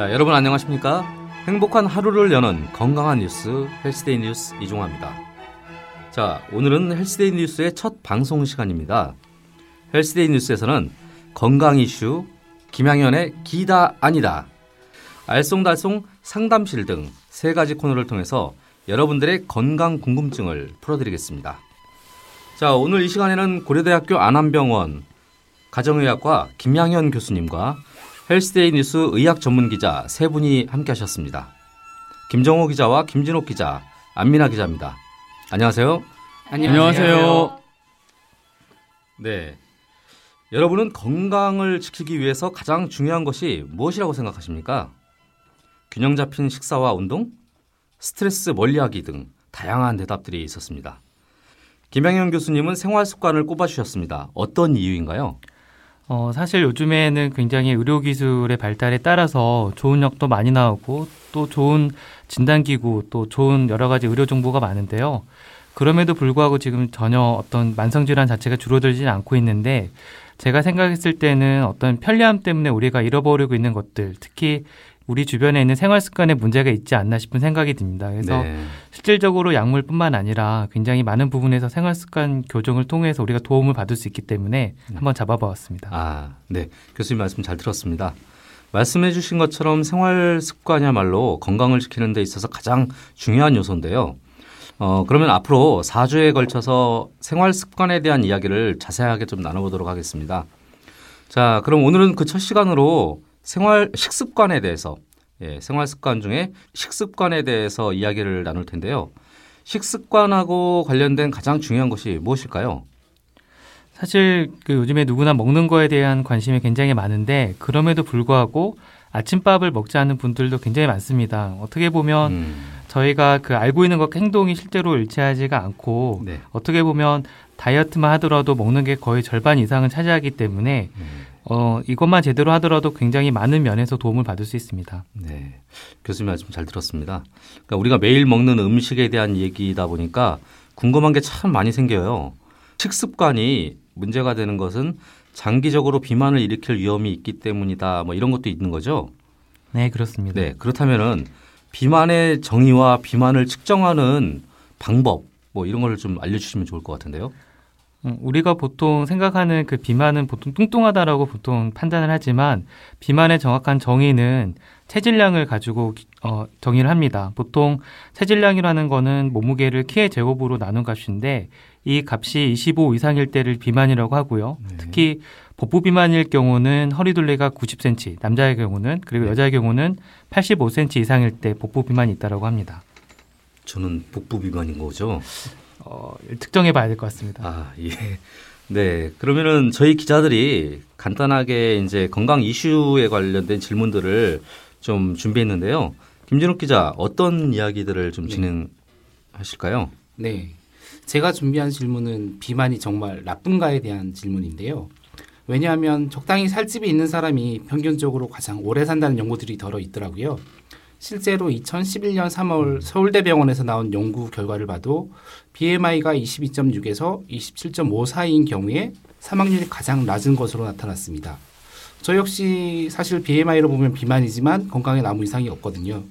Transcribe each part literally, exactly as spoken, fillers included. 자, 여러분 안녕하십니까? 행복한 하루를 여는 건강한 뉴스 헬스데이 뉴스 이종화입니다. 자, 오늘은 헬스데이 뉴스의 첫 방송 시간입니다. 헬스데이 뉴스에서는 건강 이슈, 김양현의 기다 아니다, 알쏭달쏭 상담실 등 세 가지 코너를 통해서 여러분들의 건강 궁금증을 풀어드리겠습니다. 자, 오늘 이 시간에는 고려대학교 안암병원 가정의학과 김양현 교수님과 헬스데이 뉴스 의학 전문 기자 세 분이 함께 하셨습니다. 김정호 기자와 김진옥 기자, 안민아 기자입니다. 안녕하세요. 안녕하세요. 네. 여러분은 건강을 지키기 위해서 가장 중요한 것이 무엇이라고 생각하십니까? 균형 잡힌 식사와 운동, 스트레스 멀리하기 등 다양한 대답들이 있었습니다. 김양현 교수님은 생활 습관을 꼽아주셨습니다. 어떤 이유인가요? 어, 사실 요즘에는 굉장히 의료기술의 발달에 따라서 좋은 약도 많이 나오고 또 좋은 진단기구 또 좋은 여러 가지 의료정보가 많은데요. 그럼에도 불구하고 지금 전혀 어떤 만성질환 자체가 줄어들지는 않고 있는데, 제가 생각했을 때는 어떤 편리함 때문에 우리가 잃어버리고 있는 것들, 특히 우리 주변에 있는 생활 습관에 문제가 있지 않나 싶은 생각이 듭니다. 그래서 네. 실질적으로 약물뿐만 아니라 굉장히 많은 부분에서 생활 습관 교정을 통해서 우리가 도움을 받을 수 있기 때문에 한번 잡아보았습니다. 아, 네. 교수님 말씀 잘 들었습니다. 말씀해 주신 것처럼 생활 습관이야말로 건강을 지키는 데 있어서 가장 중요한 요소인데요. 어, 그러면 앞으로 사 주에 걸쳐서 생활 습관에 대한 이야기를 자세하게 좀 나눠보도록 하겠습니다. 자, 그럼 오늘은 그 첫 시간으로 생활 식습관에 대해서, 예, 생활 습관 중에 식습관에 대해서 이야기를 나눌 텐데요. 식습관하고 관련된 가장 중요한 것이 무엇일까요? 사실 그 요즘에 누구나 먹는 거에 대한 관심이 굉장히 많은데, 그럼에도 불구하고 아침밥을 먹지 않는 분들도 굉장히 많습니다. 어떻게 보면 음. 저희가 그 알고 있는 것 행동이 실제로 일치하지가 않고 네. 어떻게 보면 다이어트만 하더라도 먹는 게 거의 절반 이상은 차지하기 때문에 음. 어, 이것만 제대로 하더라도 굉장히 많은 면에서 도움을 받을 수 있습니다. 네, 교수님 말씀 잘 들었습니다. 그러니까 우리가 매일 먹는 음식에 대한 얘기다 보니까 궁금한 게 참 많이 생겨요. 식습관이 문제가 되는 것은 장기적으로 비만을 일으킬 위험이 있기 때문이다, 뭐 이런 것도 있는 거죠? 네, 그렇습니다. 네, 그렇다면은 비만의 정의와 비만을 측정하는 방법, 뭐 이런 걸 좀 알려주시면 좋을 것 같은데요. 우리가 보통 생각하는 그 비만은 보통 뚱뚱하다라고 보통 판단을 하지만, 비만의 정확한 정의는 체질량을 가지고 어, 정의를 합니다. 보통 체질량이라는 거는 몸무게를 키의 제곱으로 나눈 값인데, 이 값이 이십오 이상일 때를 비만이라고 하고요. 네. 특히 복부 비만일 경우는 허리 둘레가 구십 센티미터, 남자의 경우는, 그리고 네. 여자의 경우는 팔십오 센티미터 이상일 때 복부 비만이 있다고 합니다. 저는 복부 비만인 거죠? 어, 특정해 봐야 될 것 같습니다. 아, 예. 네. 그러면은 저희 기자들이 간단하게 이제 건강 이슈에 관련된 질문들을 좀 준비했는데요. 김진욱 기자, 어떤 이야기들을 좀 진행하실까요? 네. 제가 준비한 질문은 비만이 정말 나쁜가에 대한 질문인데요. 왜냐하면 적당히 살집이 있는 사람이 평균적으로 가장 오래 산다는 연구들이 덜어 있더라고요. 실제로 이천십일 년 삼월 서울대병원에서 나온 연구 결과를 봐도 비엠아이가 이십이 점 육에서 이십칠 점 오 사이인 경우에 사망률이 가장 낮은 것으로 나타났습니다. 저 역시 사실 비엠아이로 보면 비만이지만 건강에 아무 이상이 없거든요.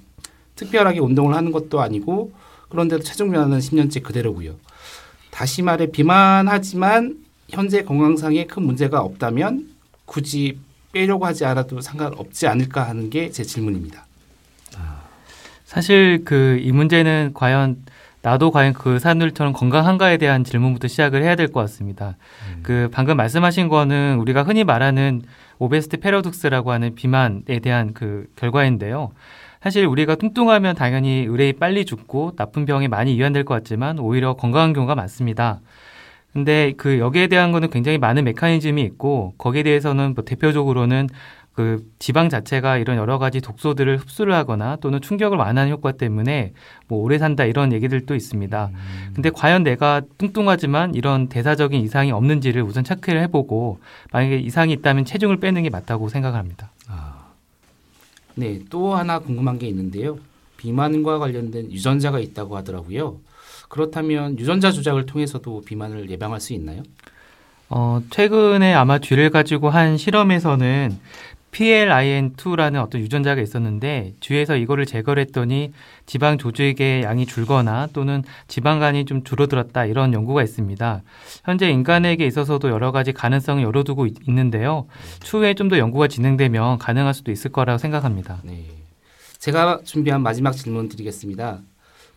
특별하게 운동을 하는 것도 아니고, 그런데도 체중 변화는 십 년째 그대로고요. 다시 말해 비만하지만 현재 건강상에 큰 문제가 없다면 굳이 빼려고 하지 않아도 상관없지 않을까 하는 게 제 질문입니다. 사실 그 이 문제는 과연 나도 과연 그 사람들처럼 건강한가에 대한 질문부터 시작을 해야 될 것 같습니다. 음. 그 방금 말씀하신 거는 우리가 흔히 말하는 오베시티 패러독스라고 하는 비만에 대한 그 결과인데요. 사실 우리가 뚱뚱하면 당연히 의뢰이 빨리 죽고 나쁜 병에 많이 이완될 것 같지만 오히려 건강한 경우가 많습니다. 근데 그 여기에 대한 거는 굉장히 많은 메커니즘이 있고, 거기에 대해서는 뭐 대표적으로는 그 지방 자체가 이런 여러 가지 독소들을 흡수를 하거나 또는 충격을 완화하는 효과 때문에 뭐 오래 산다 이런 얘기들도 있습니다. 음. 근데 과연 내가 뚱뚱하지만 이런 대사적인 이상이 없는지를 우선 체크를 해보고, 만약에 이상이 있다면 체중을 빼는 게 맞다고 생각을 합니다. 아. 네, 또 하나 궁금한 게 있는데요. 비만과 관련된 유전자가 있다고 하더라고요. 그렇다면 유전자 조작을 통해서도 비만을 예방할 수 있나요? 어, 최근에 아마 쥐를 가지고 한 실험에서는 피엘아이엔이라는 어떤 유전자가 있었는데 뒤에서 이거를 제거를 했더니 지방 조직의 양이 줄거나 또는 지방간이 좀 줄어들었다, 이런 연구가 있습니다. 현재 인간에게 있어서도 여러 가지 가능성을 열어두고 있는데요. 추후에 좀 더 연구가 진행되면 가능할 수도 있을 거라고 생각합니다. 네. 제가 준비한 마지막 질문 드리겠습니다.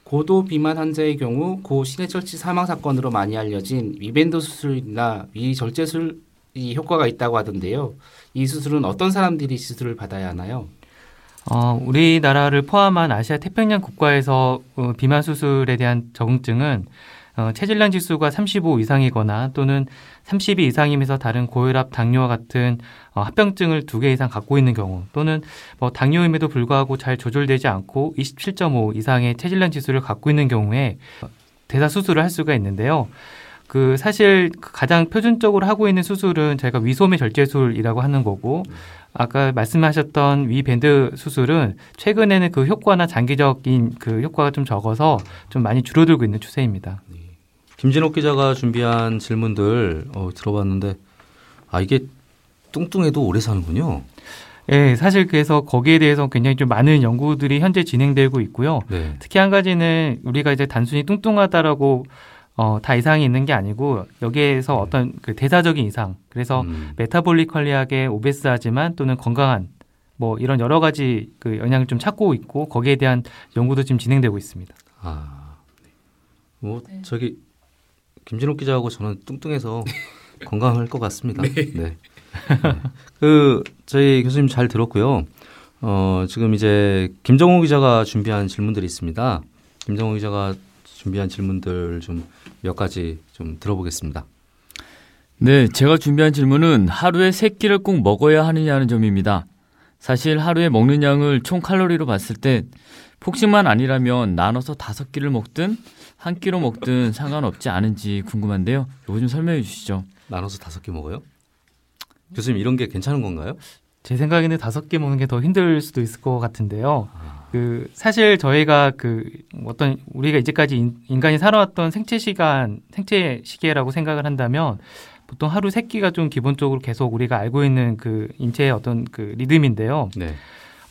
고도 비만 환자의 경우 고 신해철씨 사망 사건으로 많이 알려진 위밴드 수술이나 위절제술 이 효과가 있다고 하던데요. 이 수술은 어떤 사람들이 수술을 받아야 하나요? 어, 우리나라를 포함한 아시아 태평양 국가에서 어, 비만 수술에 대한 적응증은 어, 체질량 지수가 삼십오 이상이거나 또는 삼십이 이상이면서 다른 고혈압, 당뇨와 같은 어, 합병증을 두 개 이상 갖고 있는 경우, 또는 뭐 당뇨임에도 불구하고 잘 조절되지 않고 이십칠 점 오 이상의 체질량 지수를 갖고 있는 경우에 대사 수술을 할 수가 있는데요. 그 사실 가장 표준적으로 하고 있는 수술은 저희가 위소매 절제술이라고 하는 거고, 아까 말씀하셨던 위밴드 수술은 최근에는 그 효과나 장기적인 그 효과가 좀 적어서 좀 많이 줄어들고 있는 추세입니다. 네. 김진옥 기자가 준비한 질문들 어, 들어봤는데 아 이게 뚱뚱해도 오래 사는군요. 예, 사실 그래서 거기에 대해서 굉장히 좀 많은 연구들이 현재 진행되고 있고요. 네. 특히 한 가지는 우리가 이제 단순히 뚱뚱하다라고 어, 다 이상이 있는 게 아니고 여기에서 어떤 그 대사적인 이상, 그래서 음. 메타볼리컬리하게 오베스하지만 또는 건강한 뭐 이런 여러 가지 그 영향을 좀 찾고 있고, 거기에 대한 연구도 지금 진행되고 있습니다. 아, 뭐 네. 저기 김진욱 기자하고 저는 뚱뚱해서 건강할 것 같습니다. 네. 네. 그 저희 교수님 잘 들었고요. 어, 지금 이제 김정호 기자가 준비한 질문들이 있습니다. 김정호 기자가 준비한 질문들 좀 몇 가지 좀 들어보겠습니다. 네, 제가 준비한 질문은 하루에 세 끼를 꼭 먹어야 하느냐는 점입니다. 사실 하루에 먹는 양을 총 칼로리로 봤을 때 폭식만 아니라면 나눠서 다섯 끼를 먹든 한 끼로 먹든 상관없지 않은지 궁금한데요. 이거 좀 설명해 주시죠. 나눠서 다섯 끼 먹어요? 교수님, 이런 게 괜찮은 건가요? 제 생각에는 다섯 개 먹는 게 더 힘들 수도 있을 것 같은데요. 아. 그 사실 저희가 그 어떤 우리가 이제까지 인, 인간이 살아왔던 생체 시간, 생체 시계라고 생각을 한다면 보통 하루 세 끼가 좀 기본적으로 계속 우리가 알고 있는 그 인체의 어떤 그 리듬인데요. 네.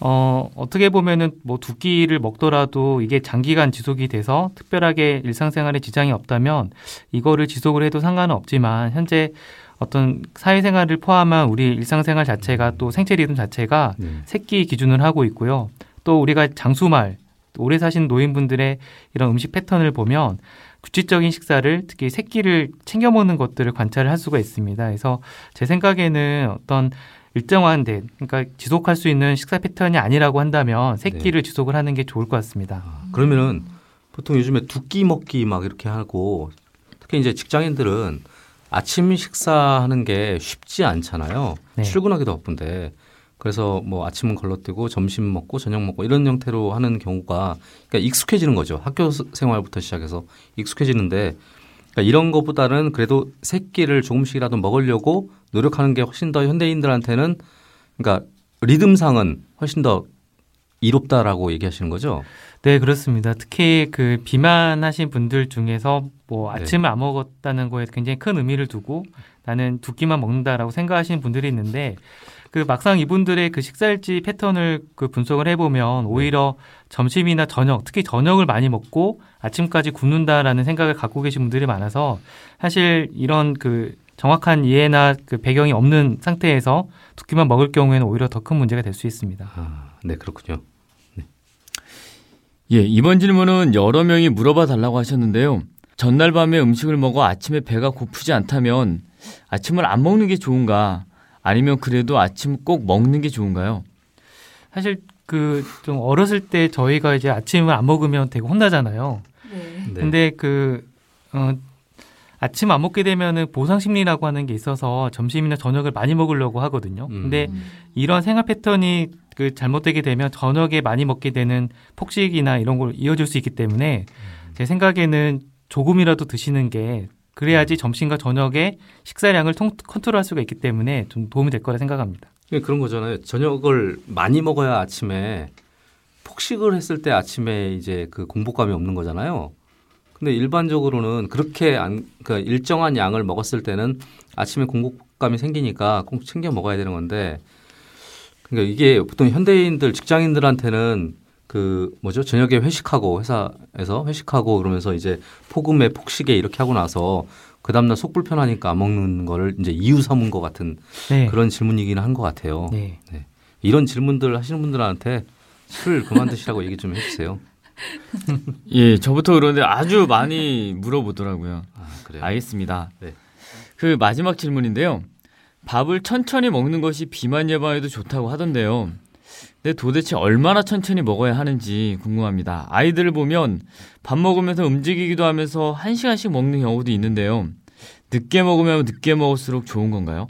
어, 어떻게 보면은 뭐 두 끼를 먹더라도 이게 장기간 지속이 돼서 특별하게 일상생활에 지장이 없다면 이거를 지속을 해도 상관은 없지만, 현재 어떤 사회생활을 포함한 우리 일상생활 자체가 또 생체 리듬 자체가 네. 세 끼 기준을 하고 있고요. 또 우리가 장수말, 오래 사신 노인분들의 이런 음식 패턴을 보면 규칙적인 식사를, 특히 세 끼를 챙겨 먹는 것들을 관찰을 할 수가 있습니다. 그래서 제 생각에는 어떤 일정한 데, 그러니까 지속할 수 있는 식사 패턴이 아니라고 한다면 세 끼를 네. 지속을 하는 게 좋을 것 같습니다. 아, 그러면은 보통 요즘에 두 끼 먹기 막 이렇게 하고, 특히 이제 직장인들은 아침 식사하는 게 쉽지 않잖아요. 네. 출근하기도 바쁜데. 그래서 뭐 아침은 걸러뛰고 점심 먹고 저녁 먹고 이런 형태로 하는 경우가, 그러니까 익숙해지는 거죠. 학교 생활부터 시작해서 익숙해지는데, 그러니까 이런 것보다는 그래도 세 끼를 조금씩이라도 먹으려고 노력하는 게 훨씬 더 현대인들한테는, 그러니까 리듬상은 훨씬 더 이롭다라고 얘기하시는 거죠? 네, 그렇습니다. 특히 그 비만하신 분들 중에서 뭐 아침을 네. 안 먹었다는 거에 굉장히 큰 의미를 두고 나는 두 끼만 먹는다라고 생각하시는 분들이 있는데, 그 막상 이분들의 그 식사일지 패턴을 그 분석을 해보면 오히려 점심이나 저녁, 특히 저녁을 많이 먹고 아침까지 굶는다라는 생각을 갖고 계신 분들이 많아서, 사실 이런 그 정확한 이해나 그 배경이 없는 상태에서 두 끼만 먹을 경우에는 오히려 더 큰 문제가 될 수 있습니다. 아, 네, 그렇군요. 네. 예, 이번 질문은 여러 명이 물어봐 달라고 하셨는데요. 전날 밤에 음식을 먹어 아침에 배가 고프지 않다면 아침을 안 먹는 게 좋은가? 아니면 그래도 아침 꼭 먹는 게 좋은가요? 사실 그 좀 어렸을 때 저희가 이제 아침을 안 먹으면 되게 혼나잖아요. 네. 네. 근데 그 어, 아침 안 먹게 되면은 보상 심리라고 하는 게 있어서 점심이나 저녁을 많이 먹으려고 하거든요. 음. 근데 이런 생활 패턴이 그 잘못되게 되면 저녁에 많이 먹게 되는 폭식이나 이런 걸 이어질 수 있기 때문에 음. 제 생각에는 조금이라도 드시는 게, 그래야지 점심과 저녁에 식사량을 통, 컨트롤할 수가 있기 때문에 좀 도움이 될 거라 생각합니다. 그런 거잖아요. 저녁을 많이 먹어야 아침에, 폭식을 했을 때 아침에 이제 그 공복감이 없는 거잖아요. 근데 일반적으로는 그렇게 안, 그러니까 일정한 양을 먹었을 때는 아침에 공복감이 생기니까 꼭 챙겨 먹어야 되는 건데, 그러니까 이게 보통 현대인들, 직장인들한테는 그 뭐죠? 저녁에 회식하고 회사에서 회식하고 그러면서 이제 폭음에 폭식에 이렇게 하고 나서 그 다음날 속 불편하니까 안 먹는 거를 이제 이유 삼은 것 같은 네. 그런 질문이긴 한 것 같아요. 네. 네. 이런 질문들 하시는 분들한테 술 그만 드시라고 얘기 좀 해주세요. 예, 저부터 그러는데 아주 많이 물어보더라고요. 아, 그래요? 알겠습니다. 네. 그 마지막 질문인데요. 밥을 천천히 먹는 것이 비만 예방에도 좋다고 하던데요. 근데 도대체 얼마나 천천히 먹어야 하는지 궁금합니다. 아이들을 보면 밥 먹으면서 움직이기도 하면서 한 시간씩 먹는 경우도 있는데요. 늦게 먹으면 늦게 먹을수록 좋은 건가요?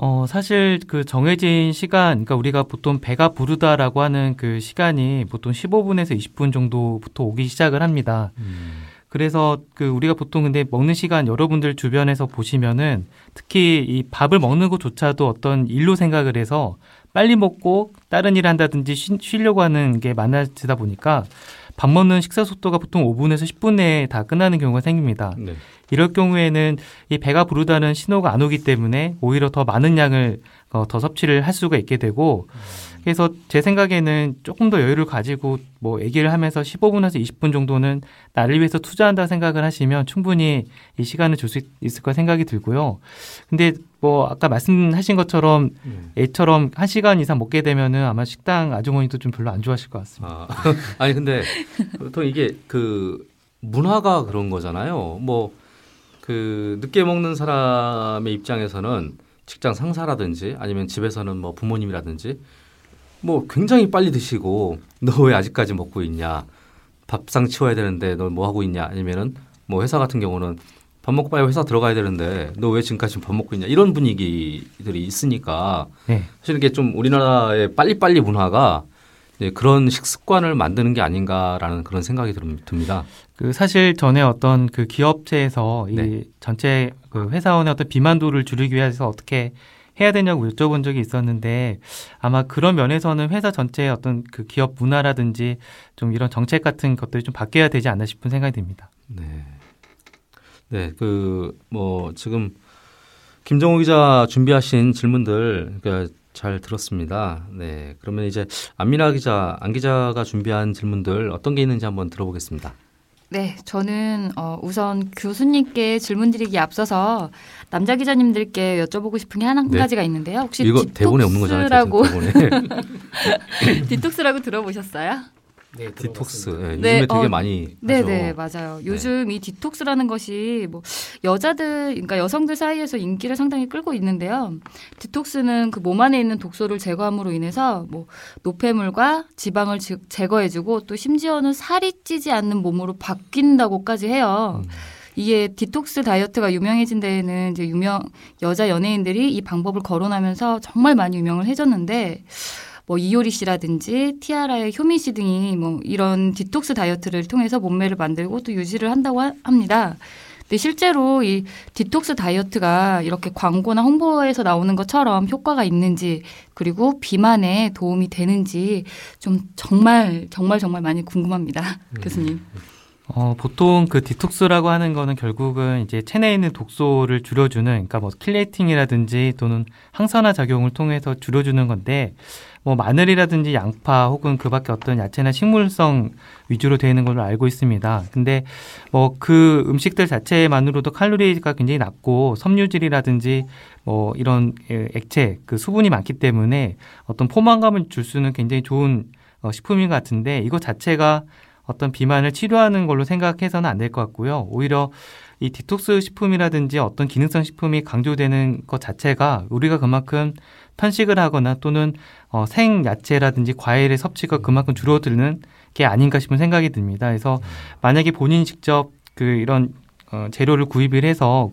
어, 사실 그 정해진 시간, 그러니까 우리가 보통 배가 부르다라고 하는 그 시간이 보통 십오 분에서 이십 분 정도부터 오기 시작을 합니다. 음. 그래서 그 우리가 보통 근데 먹는 시간 여러분들 주변에서 보시면은 특히 이 밥을 먹는 것조차도 어떤 일로 생각을 해서 빨리 먹고 다른 일 한다든지 쉬, 쉬려고 하는 게 많아지다 보니까 밥 먹는 식사 속도가 보통 오 분에서 십 분 내에 다 끝나는 경우가 생깁니다. 네. 이럴 경우에는 이 배가 부르다는 신호가 안 오기 때문에 오히려 더 많은 양을 어, 더 섭취를 할 수가 있게 되고, 그래서 제 생각에는 조금 더 여유를 가지고 뭐 얘기를 하면서 십오 분에서 이십 분 정도는 나를 위해서 투자한다 생각을 하시면 충분히 이 시간을 줄 수 있을 거라 생각이 들고요. 근데 뭐 아까 말씀하신 것처럼 애처럼 한 시간 이상 먹게 되면은 아마 식당 아주머니도 좀 별로 안 좋아하실 것 같습니다. 아, 아니 근데 보통 이게 그 문화가 그런 거잖아요. 뭐 그 늦게 먹는 사람의 입장에서는 직장 상사라든지 아니면 집에서는 뭐 부모님이라든지 뭐 굉장히 빨리 드시고 너 왜 아직까지 먹고 있냐, 밥상 치워야 되는데 너 뭐 하고 있냐, 아니면은 뭐 회사 같은 경우는 밥 먹고 빨리 회사 들어가야 되는데 너 왜 지금까지 밥 먹고 있냐, 이런 분위기들이 있으니까 네. 사실 이게 좀 우리나라의 빨리빨리 문화가 그런 식습관을 만드는 게 아닌가라는 그런 생각이 듭니다. 그 사실 전에 어떤 그 기업체에서 네. 이 전체 그 회사원의 어떤 비만도를 줄이기 위해서 어떻게 해야 되냐고 여쭤본 적이 있었는데 아마 그런 면에서는 회사 전체의 어떤 그 기업 문화라든지 좀 이런 정책 같은 것들이 좀 바뀌어야 되지 않나 싶은 생각이 듭니다. 네. 네, 그 뭐 지금 김정호 기자 준비하신 질문들 그러니까 잘 들었습니다. 네, 그러면 이제 안민아 기자, 안 기자가 준비한 질문들 어떤 게 있는지 한번 들어보겠습니다. 네, 저는 어, 우선 교수님께 질문드리기 앞서서 남자 기자님들께 여쭤보고 싶은 게 한 네. 가지가 있는데요. 혹시 이거 디톡스라고 대본에 없는 거잖아요. 디톡스라고 들어보셨어요? 네, 디톡스. 네, 요즘에 네, 되게 어, 많이 네, 네, 맞아요. 요즘 네. 이 디톡스라는 것이 뭐 여자들, 그러니까 여성들 사이에서 인기를 상당히 끌고 있는데요. 디톡스는 그 몸 안에 있는 독소를 제거함으로 인해서 뭐 노폐물과 지방을 제거해주고 또 심지어는 살이 찌지 않는 몸으로 바뀐다고까지 해요. 음. 이게 디톡스 다이어트가 유명해진 데에는 이제 유명 여자 연예인들이 이 방법을 거론하면서 정말 많이 유명을 해졌는데. 뭐 이효리 씨라든지 티아라의 효민 씨 등이 뭐 이런 디톡스 다이어트를 통해서 몸매를 만들고 또 유지를 한다고 하, 합니다. 근데 실제로 이 디톡스 다이어트가 이렇게 광고나 홍보에서 나오는 것처럼 효과가 있는지, 그리고 비만에 도움이 되는지 좀 정말 정말 정말 많이 궁금합니다. 음. 교수님. 어, 보통 그 디톡스라고 하는 거는 결국은 이제 체내에 있는 독소를 줄여주는, 그러니까 뭐 킬레이팅이라든지 또는 항산화 작용을 통해서 줄여주는 건데, 뭐 마늘이라든지 양파 혹은 그 밖에 어떤 야채나 식물성 위주로 되어 있는 걸로 알고 있습니다. 근데 뭐 그 음식들 자체만으로도 칼로리가 굉장히 낮고 섬유질이라든지 뭐 이런 액체, 그 수분이 많기 때문에 어떤 포만감을 줄 수는 굉장히 좋은 식품인 것 같은데, 이거 자체가 어떤 비만을 치료하는 걸로 생각해서는 안 될 것 같고요. 오히려 이 디톡스 식품이라든지 어떤 기능성 식품이 강조되는 것 자체가 우리가 그만큼 편식을 하거나 또는 어, 생야채라든지 과일의 섭취가 그만큼 줄어드는 게 아닌가 싶은 생각이 듭니다. 그래서 만약에 본인이 직접 그 이런 어, 재료를 구입을 해서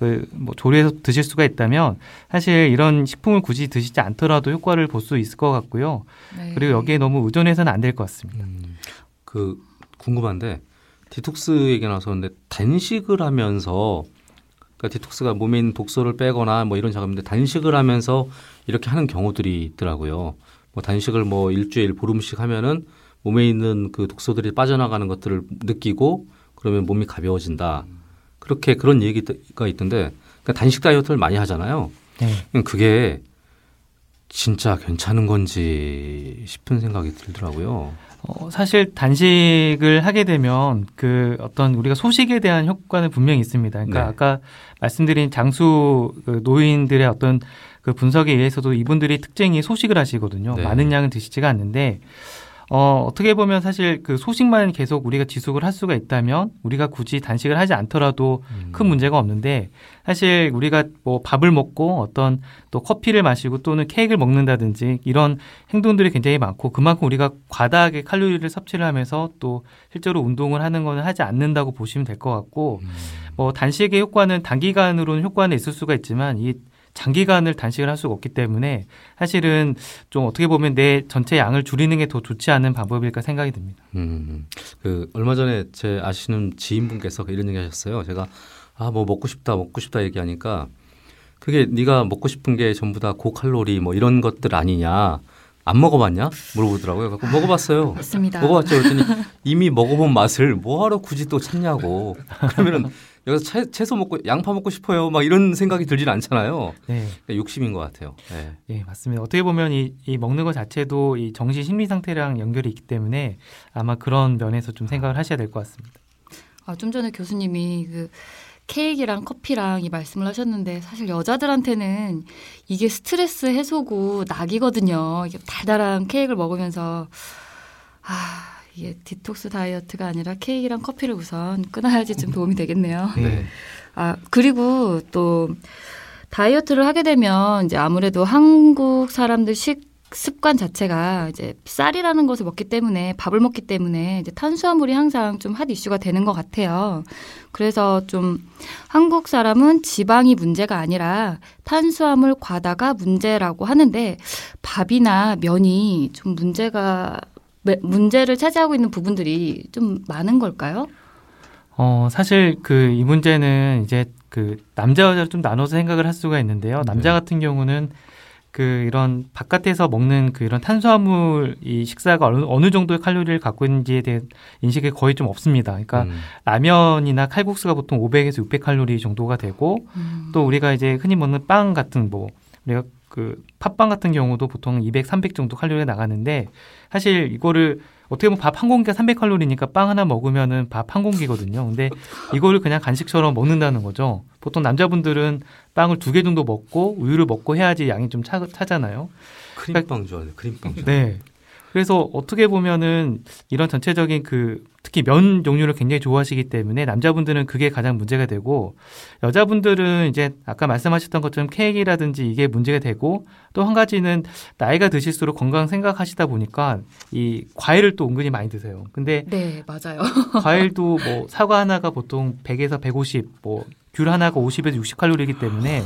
그 뭐 조리해서 드실 수가 있다면 사실 이런 식품을 굳이 드시지 않더라도 효과를 볼 수 있을 것 같고요. 네. 그리고 여기에 너무 의존해서는 안 될 것 같습니다. 음. 그 궁금한데 디톡스 얘기 나왔었는데 단식을 하면서, 그러니까 디톡스가 몸에 있는 독소를 빼거나 뭐 이런 작업인데 단식을 하면서 이렇게 하는 경우들이 있더라고요. 뭐 단식을 뭐 일주일 보름씩 하면은 몸에 있는 그 독소들이 빠져나가는 것들을 느끼고 그러면 몸이 가벼워진다. 그렇게 그런 얘기가 있던데, 그러니까 단식 다이어트를 많이 하잖아요. 네. 그게 진짜 괜찮은 건지 싶은 생각이 들더라고요. 어, 사실 단식을 하게 되면 그 어떤 우리가 소식에 대한 효과는 분명히 있습니다. 그러니까 네. 아까 말씀드린 장수 그 노인들의 어떤 그 분석에 의해서도 이분들이 특징이 소식을 하시거든요. 네. 많은 양은 드시지가 않는데 어, 어떻게 보면 사실 그 소식만 계속 우리가 지속을 할 수가 있다면 우리가 굳이 단식을 하지 않더라도 음. 큰 문제가 없는데 사실 우리가 뭐 밥을 먹고 어떤 또 커피를 마시고 또는 케이크를 먹는다든지 이런 행동들이 굉장히 많고 그만큼 우리가 과다하게 칼로리를 섭취를 하면서 또 실제로 운동을 하는 건 하지 않는다고 보시면 될 것 같고 음. 뭐 단식의 효과는 단기간으로는 효과는 있을 수가 있지만 이 장기간을 단식을 할 수가 없기 때문에 사실은 좀 어떻게 보면 내 전체 양을 줄이는 게 더 좋지 않은 방법일까 생각이 듭니다. 음, 그 얼마 전에 제 아시는 지인분께서 이런 얘기하셨어요. 제가 아, 뭐 먹고 싶다, 먹고 싶다 얘기하니까 그게 네가 먹고 싶은 게 전부 다 고칼로리 뭐 이런 것들 아니냐? 안 먹어봤냐? 물어보더라고요. 그래서 먹어봤어요. 맞습니다. 먹어봤죠. 그랬더니 이미 먹어본 맛을 뭐하러 굳이 또 찾냐고. 그러면은. 여기서 채, 채소 먹고 양파 먹고 싶어요. 막 이런 생각이 들진 않잖아요. 네. 그러니까 욕심인 것 같아요. 네, 네 맞습니다. 어떻게 보면 이, 이 먹는 것 자체도 이 정신 심리 상태랑 연결이 있기 때문에 아마 그런 면에서 좀 생각을 하셔야 될 것 같습니다. 아, 좀 전에 교수님이 그 케이크랑 커피랑 이 말씀을 하셨는데 사실 여자들한테는 이게 스트레스 해소고 낙이거든요. 이게 달달한 케이크를 먹으면서 아. 이게 디톡스 다이어트가 아니라 케이크랑 커피를 우선 끊어야지 좀 도움이 되겠네요. 네. 아, 그리고 또 다이어트를 하게 되면 이제 아무래도 한국 사람들 식 습관 자체가 이제 쌀이라는 것을 먹기 때문에 밥을 먹기 때문에 이제 탄수화물이 항상 좀 핫 이슈가 되는 것 같아요. 그래서 좀 한국 사람은 지방이 문제가 아니라 탄수화물 과다가 문제라고 하는데 밥이나 면이 좀 문제가 문제를 차지하고 있는 부분들이 좀 많은 걸까요? 어, 사실 그 이 문제는 이제 그 남자 여자를 좀 나눠서 생각을 할 수가 있는데요. 남자 네. 같은 경우는 그 이런 바깥에서 먹는 그 이런 탄수화물 이 식사가 어느, 어느 정도의 칼로리를 갖고 있는지에 대한 인식이 거의 좀 없습니다. 그러니까 음. 라면이나 칼국수가 보통 오백에서 육백 칼로리 정도가 되고 음. 또 우리가 이제 흔히 먹는 빵 같은 뭐 우리가 그 팥빵 같은 경우도 보통 이백, 삼백 정도 칼로리가 나가는데 사실 이거를 어떻게 보면 밥 한 공기가 삼백 칼로리니까 빵 하나 먹으면은 밥 한 공기거든요. 근데 이거를 그냥 간식처럼 먹는다는 거죠. 보통 남자분들은 빵을 두 개 정도 먹고 우유를 먹고 해야지 양이 좀 차, 차잖아요. 크림빵 그러니까, 좋아하네. 크림빵 좋아하네. 네. 그래서 어떻게 보면은 이런 전체적인 그 특히 면 종류를 굉장히 좋아하시기 때문에 남자분들은 그게 가장 문제가 되고 여자분들은 이제 아까 말씀하셨던 것처럼 케이크라든지 이게 문제가 되고 또 한 가지는 나이가 드실수록 건강 생각하시다 보니까 이 과일을 또 은근히 많이 드세요. 근데 네, 맞아요. 과일도 뭐 사과 하나가 보통 백에서 백오십, 뭐 귤 하나가 오십에서 육십 칼로리이기 때문에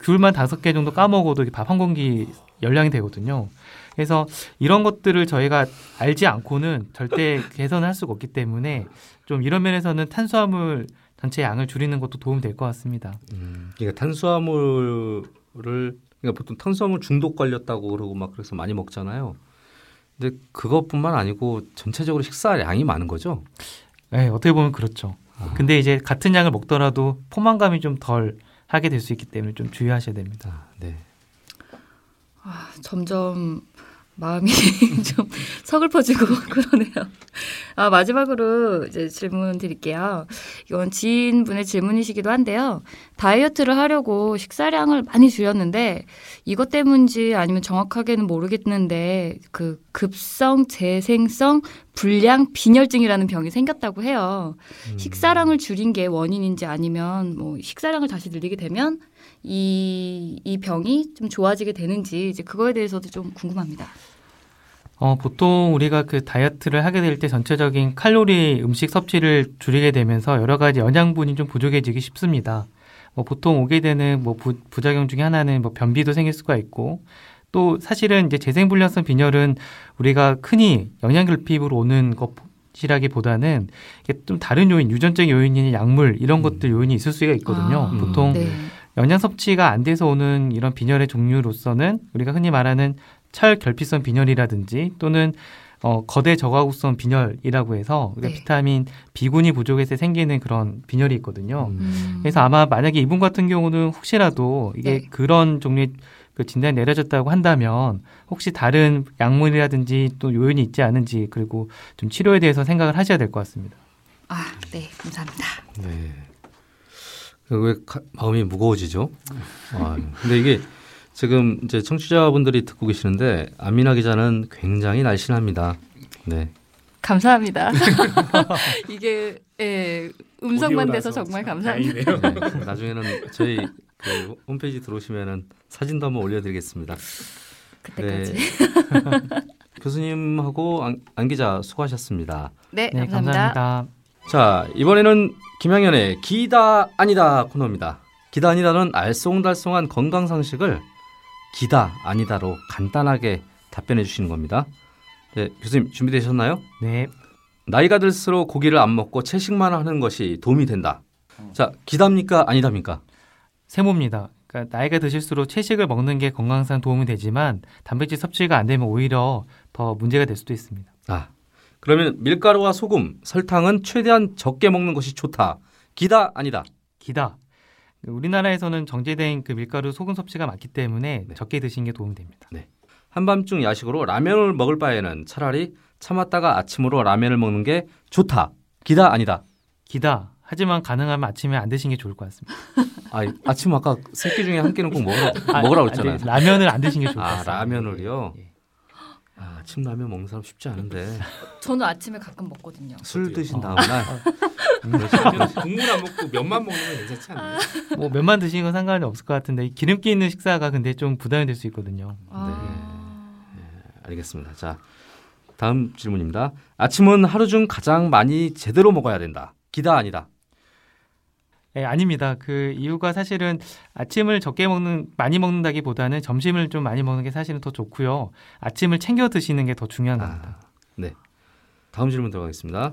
귤만 다섯 개 정도 까먹어도 밥 한 공기 열량이 되거든요. 그래서 이런 것들을 저희가 알지 않고는 절대 개선할 수가 없기 때문에 좀 이런 면에서는 탄수화물 전체 양을 줄이는 것도 도움이 될 것 같습니다. 음, 그러니까 탄수화물을 그러니까 보통 탄수화물 중독 걸렸다고 그러고 막 그래서 많이 먹잖아요. 근데 그것뿐만 아니고 전체적으로 식사 양이 많은 거죠? 네, 어떻게 보면 그렇죠. 아. 근데 이제 같은 양을 먹더라도 포만감이 좀 덜 하게 될 수 있기 때문에 좀 주의하셔야 됩니다. 아, 네. 아, 점점 마음이 좀 서글퍼지고 그러네요. 아, 마지막으로 이제 질문 드릴게요. 이건 지인분의 질문이시기도 한데요. 다이어트를 하려고 식사량을 많이 줄였는데 이것 때문인지 아니면 정확하게는 모르겠는데 그 급성 재생성 불량 빈혈증이라는 병이 생겼다고 해요. 음. 식사량을 줄인 게 원인인지 아니면 뭐 식사량을 다시 늘리게 되면 이, 이 병이 좀 좋아지게 되는지 이제 그거에 대해서도 좀 궁금합니다. 어, 보통 우리가 그 다이어트를 하게 될 때 전체적인 칼로리 음식 섭취를 줄이게 되면서 여러 가지 영양분이 좀 부족해지기 쉽습니다. 뭐 보통 오게 되는 뭐 부, 부작용 중에 하나는 뭐 변비도 생길 수가 있고 또 사실은 이제 재생불량성 빈혈은 우리가 흔히 영양결핍으로 오는 것 이라기보다는 좀 다른 요인, 유전적인 요인이나 약물 이런 것들 요인이 있을 수가 있거든요. 아, 음. 보통 네. 영양 섭취가 안 돼서 오는 이런 빈혈의 종류로서는 우리가 흔히 말하는 철결핍성 빈혈이라든지 또는 어, 거대 저가구성 빈혈이라고 해서 네. 비타민 B군이 부족해서 생기는 그런 빈혈이 있거든요. 음. 그래서 아마 만약에 이분 같은 경우는 혹시라도 이게 네. 그런 종류의 그 진단이 내려졌다고 한다면 혹시 다른 약물이라든지 또 요인이 있지 않은지 그리고 좀 치료에 대해서 생각을 하셔야 될 것 같습니다. 아, 네, 감사합니다. 네. 왜 가, 마음이 무거워지죠? 아, 근데 이게 지금 이제 청취자분들이 듣고 계시는데 안민아 기자는 굉장히 날씬합니다. 네. 감사합니다. 이게 예, 음성만 돼서 정말 감사합니다. 네, 나중에는 저희 그 홈페이지 들어오시면은 사진도 한번 올려드리겠습니다. 그때까지. 네. 교수님하고 안, 안 기자 수고하셨습니다. 네, 네 감사합니다. 감사합니다. 자, 이번에는 김양현의 기다 아니다 코너입니다. 기다 아니다는 알쏭달쏭한 건강 상식을 기다 아니다로 간단하게 답변해 주시는 겁니다. 네, 교수님 준비되셨나요? 네. 나이가 들수록 고기를 안 먹고 채식만 하는 것이 도움이 된다. 자, 기답니까 아니답니까? 세모입니다. 그러니까 나이가 드실수록 채식을 먹는 게 건강상 도움이 되지만 단백질 섭취가 안 되면 오히려 더 문제가 될 수도 있습니다. 아, 그러면 밀가루와 소금, 설탕은 최대한 적게 먹는 것이 좋다. 기다 아니다? 기다. 우리나라에서는 정제된 그 밀가루, 소금 섭취가 많기 때문에 네. 적게 드시는 게 도움이 됩니다. 네. 한밤중 야식으로 라면을 먹을 바에는 차라리 참았다가 아침으로 라면을 먹는 게 좋다. 기다 아니다? 기다. 하지만 가능하면 아침에 안 드시는 게 좋을 것 같습니다. 아, 아침 아까 세 끼 중에 한 끼는 꼭 먹으라, 아, 먹으라고 했잖아요. 아니, 라면을 안 드시는 게 좋을 것 같습니다. 아, 라면을요? 예. 아, 아침 라면 먹는 사람 쉽지 않은데. 저는 아침에 가끔 먹거든요. 술 드신 다음 날. 국물 안 먹고 면만 먹는 건 괜찮지 않나요? 뭐 면만 드시는 건 상관이 없을 것 같은데 기름기 있는 식사가 근데 좀 부담이 될 수 있거든요. 아... 네. 네, 알겠습니다. 자, 다음 질문입니다. 아침은 하루 중 가장 많이 제대로 먹어야 된다. 기다 아니다? 네, 아닙니다. 그 이유가 사실은 아침을 적게 먹는, 많이 먹는다기보다는 점심을 좀 많이 먹는 게 사실은 더 좋고요. 아침을 챙겨 드시는 게 더 중요한 겁니다. 아, 네. 다음 질문 들어가겠습니다.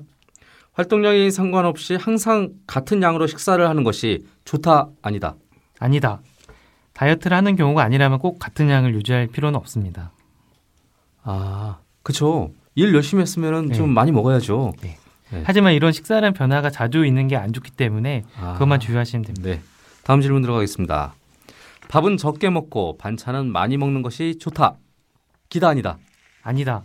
활동량이 상관없이 항상 같은 양으로 식사를 하는 것이 좋다 아니다? 아니다. 다이어트를 하는 경우가 아니라면 꼭 같은 양을 유지할 필요는 없습니다. 아, 그렇죠. 일 열심히 했으면 네. 좀 많이 먹어야죠. 네. 네. 하지만 이런 식사량 변화가 자주 있는 게 안 좋기 때문에 아, 그것만 주의하시면 됩니다. 네. 다음 질문 들어가겠습니다. 밥은 적게 먹고 반찬은 많이 먹는 것이 좋다. 기다 아니다? 아니다.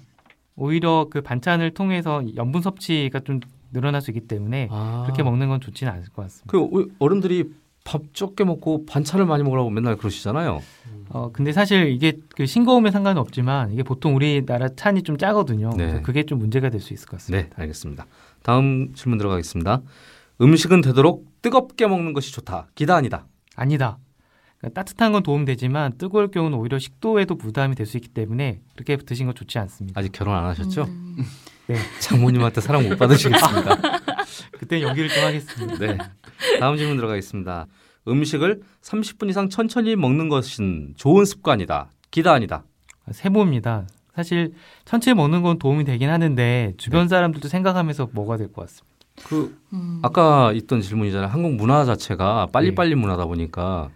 오히려 그 반찬을 통해서 염분 섭취가 좀 늘어날 수 있기 때문에 아, 그렇게 먹는 건 좋지는 않을 것 같습니다. 그 어른들이 밥 적게 먹고 반찬을 많이 먹으라고 맨날 그러시잖아요. 어, 근데 사실 이게 그 싱거움에 상관은 없지만 이게 보통 우리나라 찬이 좀 짜거든요. 네. 그래서 그게 좀 문제가 될 수 있을 것 같습니다. 네, 알겠습니다. 다음 질문 들어가겠습니다. 음식은 되도록 뜨겁게 먹는 것이 좋다. 기다 아니다? 아니다. 그러니까 따뜻한 건 도움되지만 뜨거울 경우는 오히려 식도에도 부담이 될 수 있기 때문에 그렇게 드신 건 좋지 않습니다. 아직 결혼 안 하셨죠? 음... 네. 장모님한테 사랑 못 받으시겠습니다. 그때 연기를 좀 하겠습니다. 네. 다음 질문 들어가겠습니다. 음식을 삼십 분 이상 천천히 먹는 것은 좋은 습관이다. 기다 아니다? 세모입니다. 사실 천천히 먹는 건 도움이 되긴 하는데 주변 사람들도 생각하면서 먹어야 될 것 같습니다. 그 음... 아까 있던 질문이잖아요. 한국 문화 자체가 빨리빨리 네. 문화다 보니까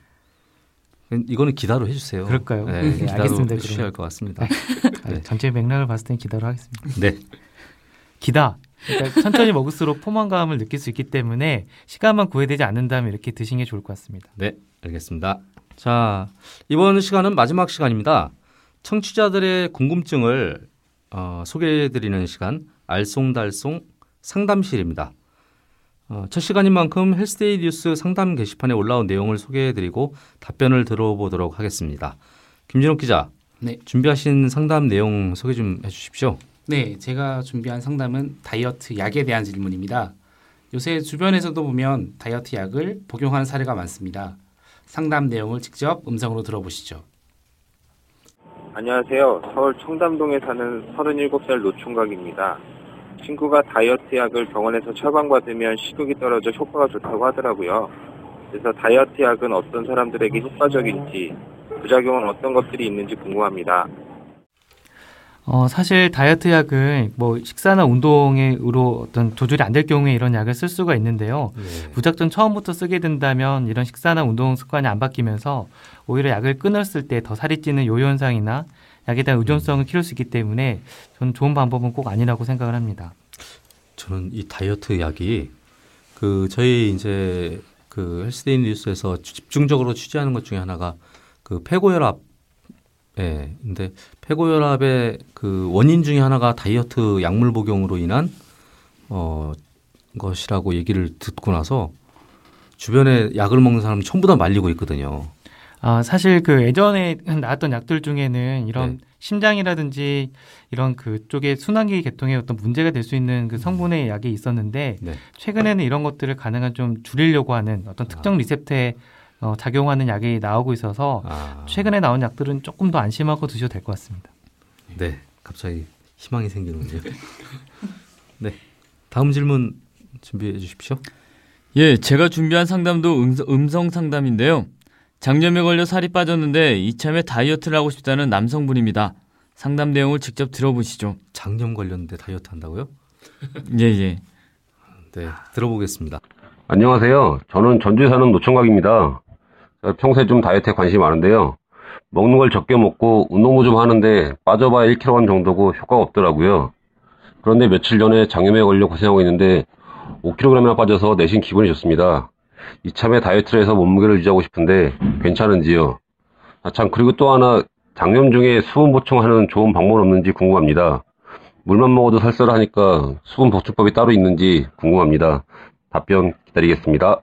이거는 기다로 해주세요. 그럴까요? 네, 네, 기다로 알겠습니다. 해주셔야 할 것 같습니다. 네. 네. 전체 맥락을 봤을 땐 기다로 하겠습니다. 네. 기다. 그러니까 천천히 먹을수록 포만감을 느낄 수 있기 때문에 시간만 구애되지 않는다면 이렇게 드시는 게 좋을 것 같습니다. 네, 알겠습니다. 자, 이번 시간은 마지막 시간입니다. 청취자들의 궁금증을 어, 소개해드리는 시간 알쏭달쏭 상담실입니다. 어, 첫 시간인 만큼 헬스데이 뉴스 상담 게시판에 올라온 내용을 소개해드리고 답변을 들어보도록 하겠습니다. 김진옥 기자, 네. 준비하신 상담 내용 소개 좀 해주십시오. 네, 제가 준비한 상담은 다이어트 약에 대한 질문입니다. 요새 주변에서도 보면 다이어트 약을 복용하는 사례가 많습니다. 상담 내용을 직접 음성으로 들어보시죠. 안녕하세요. 서울 청담동에 사는 서른일곱 살 노총각입니다. 친구가 다이어트 약을 병원에서 처방받으면 식욕이 떨어져 효과가 좋다고 하더라고요. 그래서 다이어트 약은 어떤 사람들에게 효과적인지, 부작용은 어떤 것들이 있는지 궁금합니다. 어, 사실 다이어트 약은 뭐 식사나 운동으로 어떤 조절이 안 될 경우에 이런 약을 쓸 수가 있는데요. 네. 무작정 처음부터 쓰게 된다면 이런 식사나 운동 습관이 안 바뀌면서 오히려 약을 끊었을 때 더 살이 찌는 요요 현상이나 약에 대한 의존성을 키울 수 있기 때문에 저는 좋은 방법은 꼭 아니라고 생각을 합니다. 저는 이 다이어트 약이 그 저희 이제 그 헬스데이 뉴스에서 집중적으로 취재하는 것 중에 하나가 그 폐고혈압 네, 근데 폐고혈압의 그 원인 중에 하나가 다이어트 약물 복용으로 인한 어, 것이라고 얘기를 듣고 나서 주변에 약을 먹는 사람이 전부 다 말리고 있거든요. 아, 사실 그 예전에 나왔던 약들 중에는 이런 네. 심장이라든지 이런 그쪽의 순환기 계통에 어떤 문제가 될 수 있는 그 성분의 약이 있었는데 네. 최근에는 이런 것들을 가능한 좀 줄이려고 하는 어떤 특정 리셉터에 어, 작용하는 약이 나오고 있어서 아. 최근에 나온 약들은 조금 더 안심하고 드셔도 될 것 같습니다. 네, 갑자기 희망이 생기는군요. 네, 다음 질문 준비해 주십시오. 예, 제가 준비한 상담도 음성, 음성 상담인데요. 장염에 걸려 살이 빠졌는데 이참에 다이어트를 하고 싶다는 남성분입니다. 상담 내용을 직접 들어보시죠. 장염 걸렸는데 다이어트 한다고요? 예예. 예. 네, 들어보겠습니다. 안녕하세요. 저는 전주에 사는 노총각입니다. 평소에 좀 다이어트에 관심이 많은데요. 먹는 걸 적게 먹고 운동도 좀 하는데 빠져봐야 일 킬로그램 정도고 효과가 없더라고요. 그런데 며칠 전에 장염에 걸려 고생하고 있는데 오 킬로그램이나 빠져서 내심 기분이 좋습니다. 이참에 다이어트를 해서 몸무게를 유지하고 싶은데 괜찮은지요? 아 참, 그리고 또 하나 장염 중에 수분 보충하는 좋은 방법은 없는지 궁금합니다. 물만 먹어도 살살하니까 수분 보충법이 따로 있는지 궁금합니다. 답변 기다리겠습니다.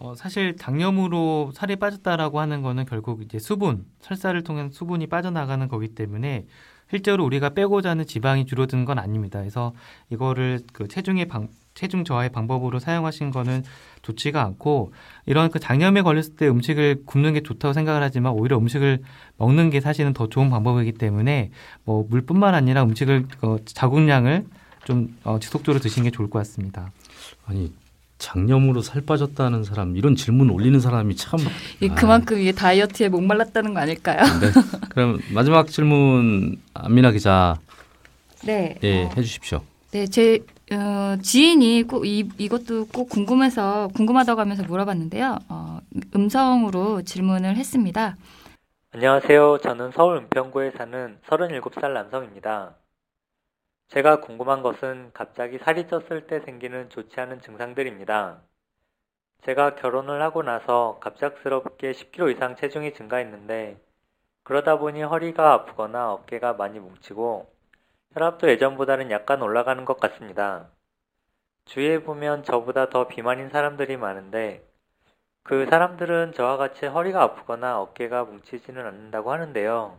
어, 사실 장염으로 살이 빠졌다라고 하는 거는 결국 이제 수분, 설사를 통한 수분이 빠져나가는 거기 때문에 실제로 우리가 빼고자 하는 지방이 줄어드는 건 아닙니다. 그래서 이거를 그 체중의 방, 체중 저하의 방법으로 사용하신 거는 좋지가 않고, 이런 그 장염에 걸렸을 때 음식을 굶는 게 좋다고 생각을 하지만 오히려 음식을 먹는 게 사실은 더 좋은 방법이기 때문에 뭐 물뿐만 아니라 음식을 어, 자국량을 좀 어, 지속적으로 드시는 게 좋을 것 같습니다. 아니, 장염으로 살 빠졌다는 사람, 이런 질문 올리는 사람이 참 예, 그만큼 아. 다이어트에 목말랐다는 거 아닐까요? 네. 그럼 마지막 질문 안민아 기자 네, 예, 어, 해주십시오. 네, 제 어, 지인이 꼭 이, 이것도 꼭 궁금해서 궁금하다고 하면서 물어봤는데요. 어, 음성으로 질문을 했습니다. 안녕하세요. 저는 서울 은평구에 사는 서른일곱 살 남성입니다. 제가 궁금한 것은 갑자기 살이 쪘을 때 생기는 좋지 않은 증상들입니다. 제가 결혼을 하고 나서 갑작스럽게 십 킬로그램 이상 체중이 증가했는데, 그러다 보니 허리가 아프거나 어깨가 많이 뭉치고 혈압도 예전보다는 약간 올라가는 것 같습니다. 주위에 보면 저보다 더 비만인 사람들이 많은데 그 사람들은 저와 같이 허리가 아프거나 어깨가 뭉치지는 않는다고 하는데요.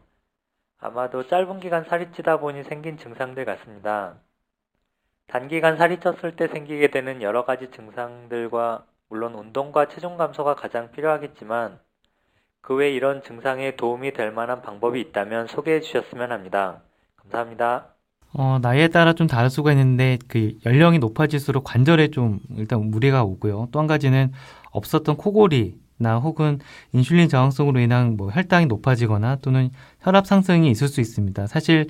아마도 짧은 기간 살이 찌다 보니 생긴 증상들 같습니다. 단기간 살이 쪘을 때 생기게 되는 여러 가지 증상들과 물론 운동과 체중 감소가 가장 필요하겠지만, 그 외 이런 증상에 도움이 될 만한 방법이 있다면 소개해 주셨으면 합니다. 감사합니다. 어, 나이에 따라 좀 다를 수가 있는데 그 연령이 높아질수록 관절에 좀 일단 무리가 오고요. 또 한 가지는 없었던 코골이 나 혹은 인슐린 저항성으로 인한 뭐 혈당이 높아지거나 또는 혈압 상승이 있을 수 있습니다. 사실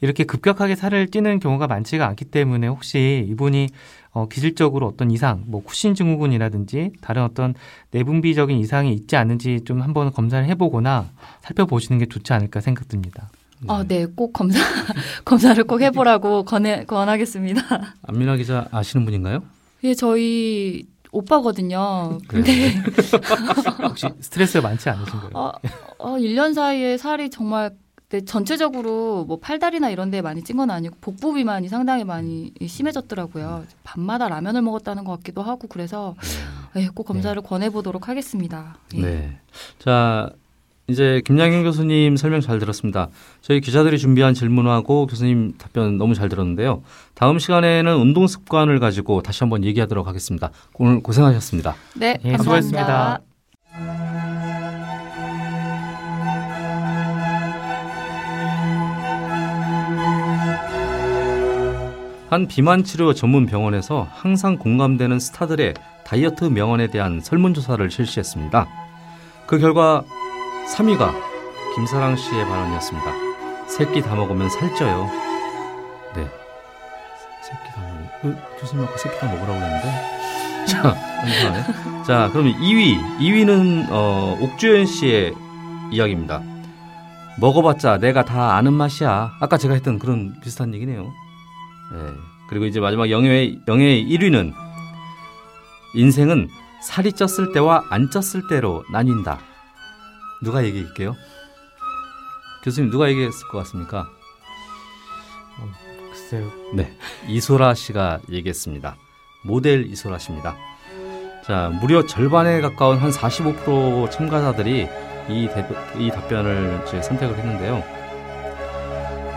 이렇게 급격하게 살을 찌는 경우가 많지가 않기 때문에 혹시 이분이 어, 기질적으로 어떤 이상, 뭐 쿠신 증후군이라든지 다른 어떤 내분비적인 이상이 있지 않은지 좀 한번 검사를 해보거나 살펴보시는 게 좋지 않을까 생각됩니다. 네, 어, 네. 꼭 검사 검사를 꼭 해보라고 권해 권하겠습니다. 안민아 기자 아시는 분인가요? 예, 저희. 오빠거든요. 근데 혹시 스트레스가 많지 않으신 거예요? 어, 어, 일 년 사이에 살이 정말 전체적으로 뭐 팔다리나 이런 데 많이 찐 건 아니고 복부 비만이 상당히 많이 심해졌더라고요. 밤마다 라면을 먹었다는 것 같기도 하고, 그래서 네, 꼭 검사를 네. 권해보도록 하겠습니다. 예. 네. 자, 이제 김양현 교수님 설명 잘 들었습니다. 저희 기자들이 준비한 질문하고 교수님 답변 너무 잘 들었는데요. 다음 시간에는 운동 습관을 가지고 다시 한번 얘기하도록 하겠습니다. 오늘 고생하셨습니다. 네, 네, 감사합니다. 수고하셨습니다. 한 비만치료 전문 병원에서 항상 공감되는 스타들의 다이어트 명언에 대한 설문조사를 실시했습니다. 그 결과 삼 위가 김사랑 씨의 발언이었습니다. 새끼 다 먹으면 살쪄요. 네. 새끼 다 먹으면... 어, 교수님 아까 새끼 다 먹으라고 했는데? 자, 이상하네. 자, 그럼 이 위. 이 위는 어, 옥주연 씨의 이야기입니다. 먹어봤자 내가 다 아는 맛이야. 아까 제가 했던 그런 비슷한 얘기네요. 네. 그리고 이제 마지막 영예의, 영예의 일 위는 인생은 살이 쪘을 때와 안 쪘을 때로 나뉜다. 누가 얘기할게요? 교수님 누가 얘기했을 것 같습니까? 어, 글쎄요. 네, 이소라 씨가 얘기했습니다. 모델 이소라 씨입니다. 자, 무려 절반에 가까운 한 사십오 퍼센트 참가자들이 이, 대, 이 답변을 이제 선택을 했는데요.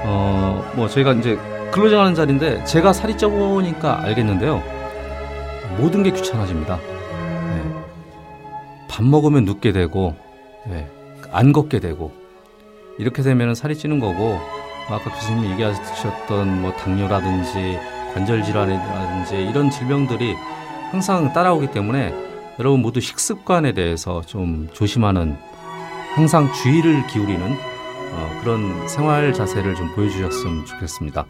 어, 뭐 저희가 이제 클로징하는 자리인데 제가 살이 쪄보니까 알겠는데요. 모든 게 귀찮아집니다. 네. 밥 먹으면 눕게 되고, 네. 안 걷게 되고, 이렇게 되면 살이 찌는 거고, 아까 교수님이 얘기하셨던 뭐 당뇨라든지 관절 질환이라든지 이런 질병들이 항상 따라오기 때문에 여러분 모두 식습관에 대해서 좀 조심하는, 항상 주의를 기울이는 어, 그런 생활 자세를 좀 보여주셨으면 좋겠습니다.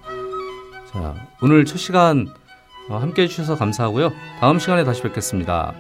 자, 오늘 첫 시간 함께해 주셔서 감사하고요. 다음 시간에 다시 뵙겠습니다.